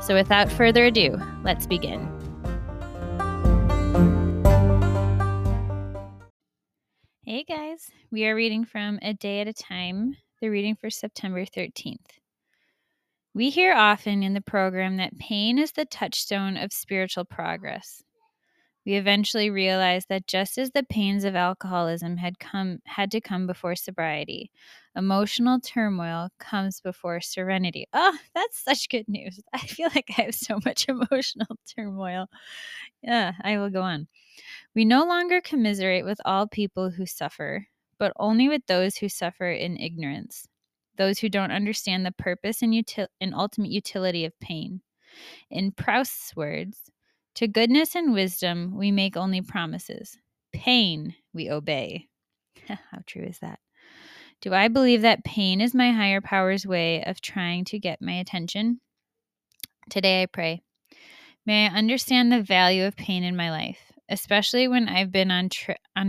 So without further ado, let's begin. Hey guys, we are reading from A Day at a Time, the reading for September 13th. We hear often in the program that pain is the touchstone of spiritual progress. We eventually realize that just as the pains of alcoholism had to come before sobriety, emotional turmoil comes before serenity. Oh, that's such good news. I feel like I have so much emotional turmoil. Yeah, I will go on. We no longer commiserate with all people who suffer, but only with those who suffer in ignorance, those who don't understand the purpose and ultimate utility of pain. In Proust's words, to goodness and wisdom, we make only promises. Pain, we obey. How true is that? Do I believe that pain is my higher power's way of trying to get my attention? Today I pray, may I understand the value of pain in my life, especially when I've been on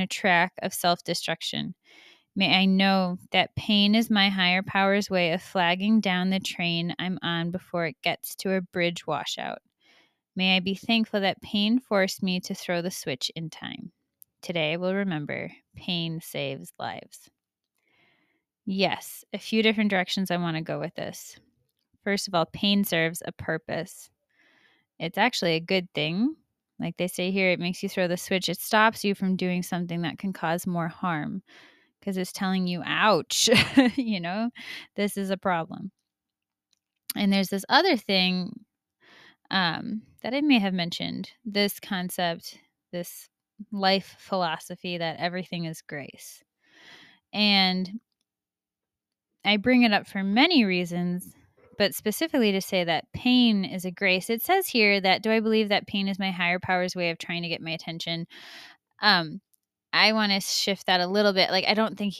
a track of self-destruction. May I know that pain is my higher power's way of flagging down the train I'm on before it gets to a bridge washout. May I be thankful that pain forced me to throw the switch in time. Today, we'll remember, pain saves lives. Yes, a few different directions I want to go with this. First of all, pain serves a purpose. It's actually a good thing. Like they say here, it makes you throw the switch. It stops you from doing something that can cause more harm because it's telling you, ouch, you know, this is a problem. And there's this other thing that I may have mentioned, this concept, this life philosophy that everything is grace. And I bring it up for many reasons, but specifically to say that pain is a grace. It says here that, do I believe that pain is my higher power's way of trying to get my attention? I want to shift that a little bit. Like, I don't think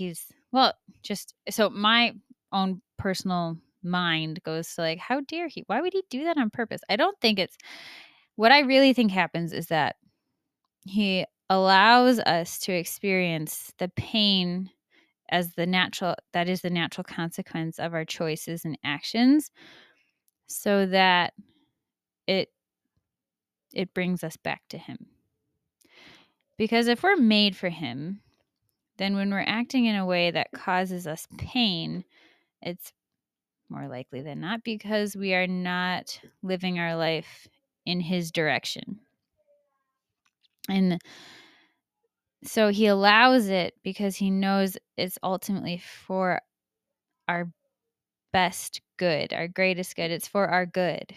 so my own personal mind goes to like, how dare he? Why would he do that on purpose? I don't think it's what I really think happens is that he allows us to experience the pain as the natural consequence of our choices and actions, so that it brings us back to him. Because if we're made for him, then when we're acting in a way that causes us pain, it's more likely than not because we are not living our life in his direction. And so he allows it because he knows it's ultimately for our best good, our greatest good. It's for our good.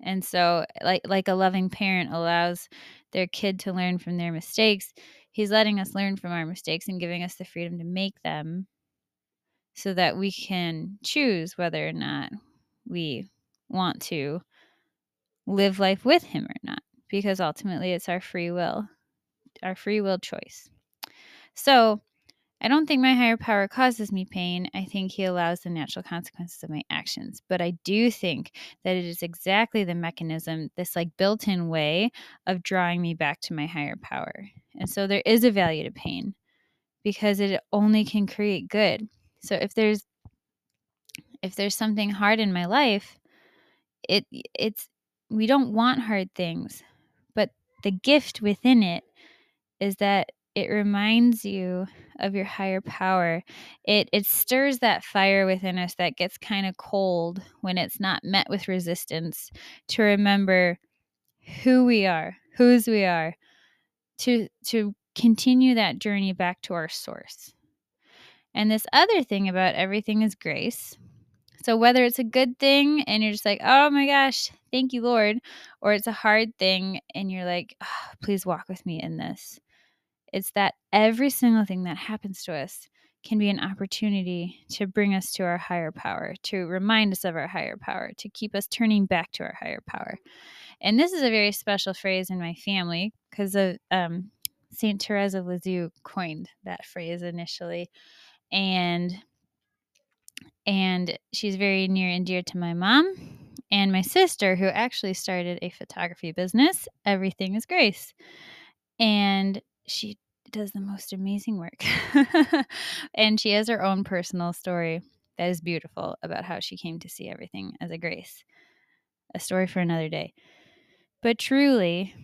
And so like a loving parent allows their kid to learn from their mistakes, he's letting us learn from our mistakes and giving us the freedom to make them, so that we can choose whether or not we want to live life with him or not, because ultimately it's our free will choice. So I don't think my higher power causes me pain. I think he allows the natural consequences of my actions. But I do think that it is exactly the mechanism, this like built-in way of drawing me back to my higher power. And so there is a value to pain because it only can create good. So if there's something hard in my life, it's we don't want hard things, but the gift within it is that it reminds you of your higher power. It stirs that fire within us that gets kind of cold when it's not met with resistance, to remember who we are, whose we are, to continue that journey back to our source. And this other thing about everything is grace. So whether it's a good thing and you're just like, oh my gosh, thank you, Lord, or it's a hard thing and you're like, oh, please walk with me in this. It's that every single thing that happens to us can be an opportunity to bring us to our higher power, to remind us of our higher power, to keep us turning back to our higher power. And this is a very special phrase in my family because of St. Therese of Lisieux coined that phrase initially. And she's very near and dear to my mom and my sister, who actually started a photography business, Everything is Grace. And she does the most amazing work. And she has her own personal story that is beautiful about how she came to see everything as a grace. A story for another day. But truly,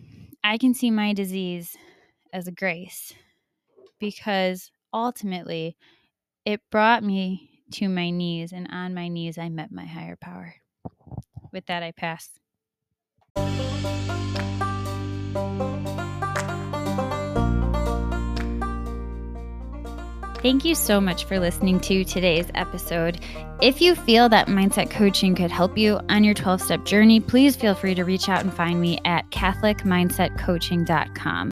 I can see my disease as a grace because ultimately it brought me to my knees, and on my knees I met my higher power. With that, I pass. Thank you so much for listening to today's episode. If you feel that mindset coaching could help you on your 12-step journey, please feel free to reach out and find me at CatholicMindsetCoaching.com.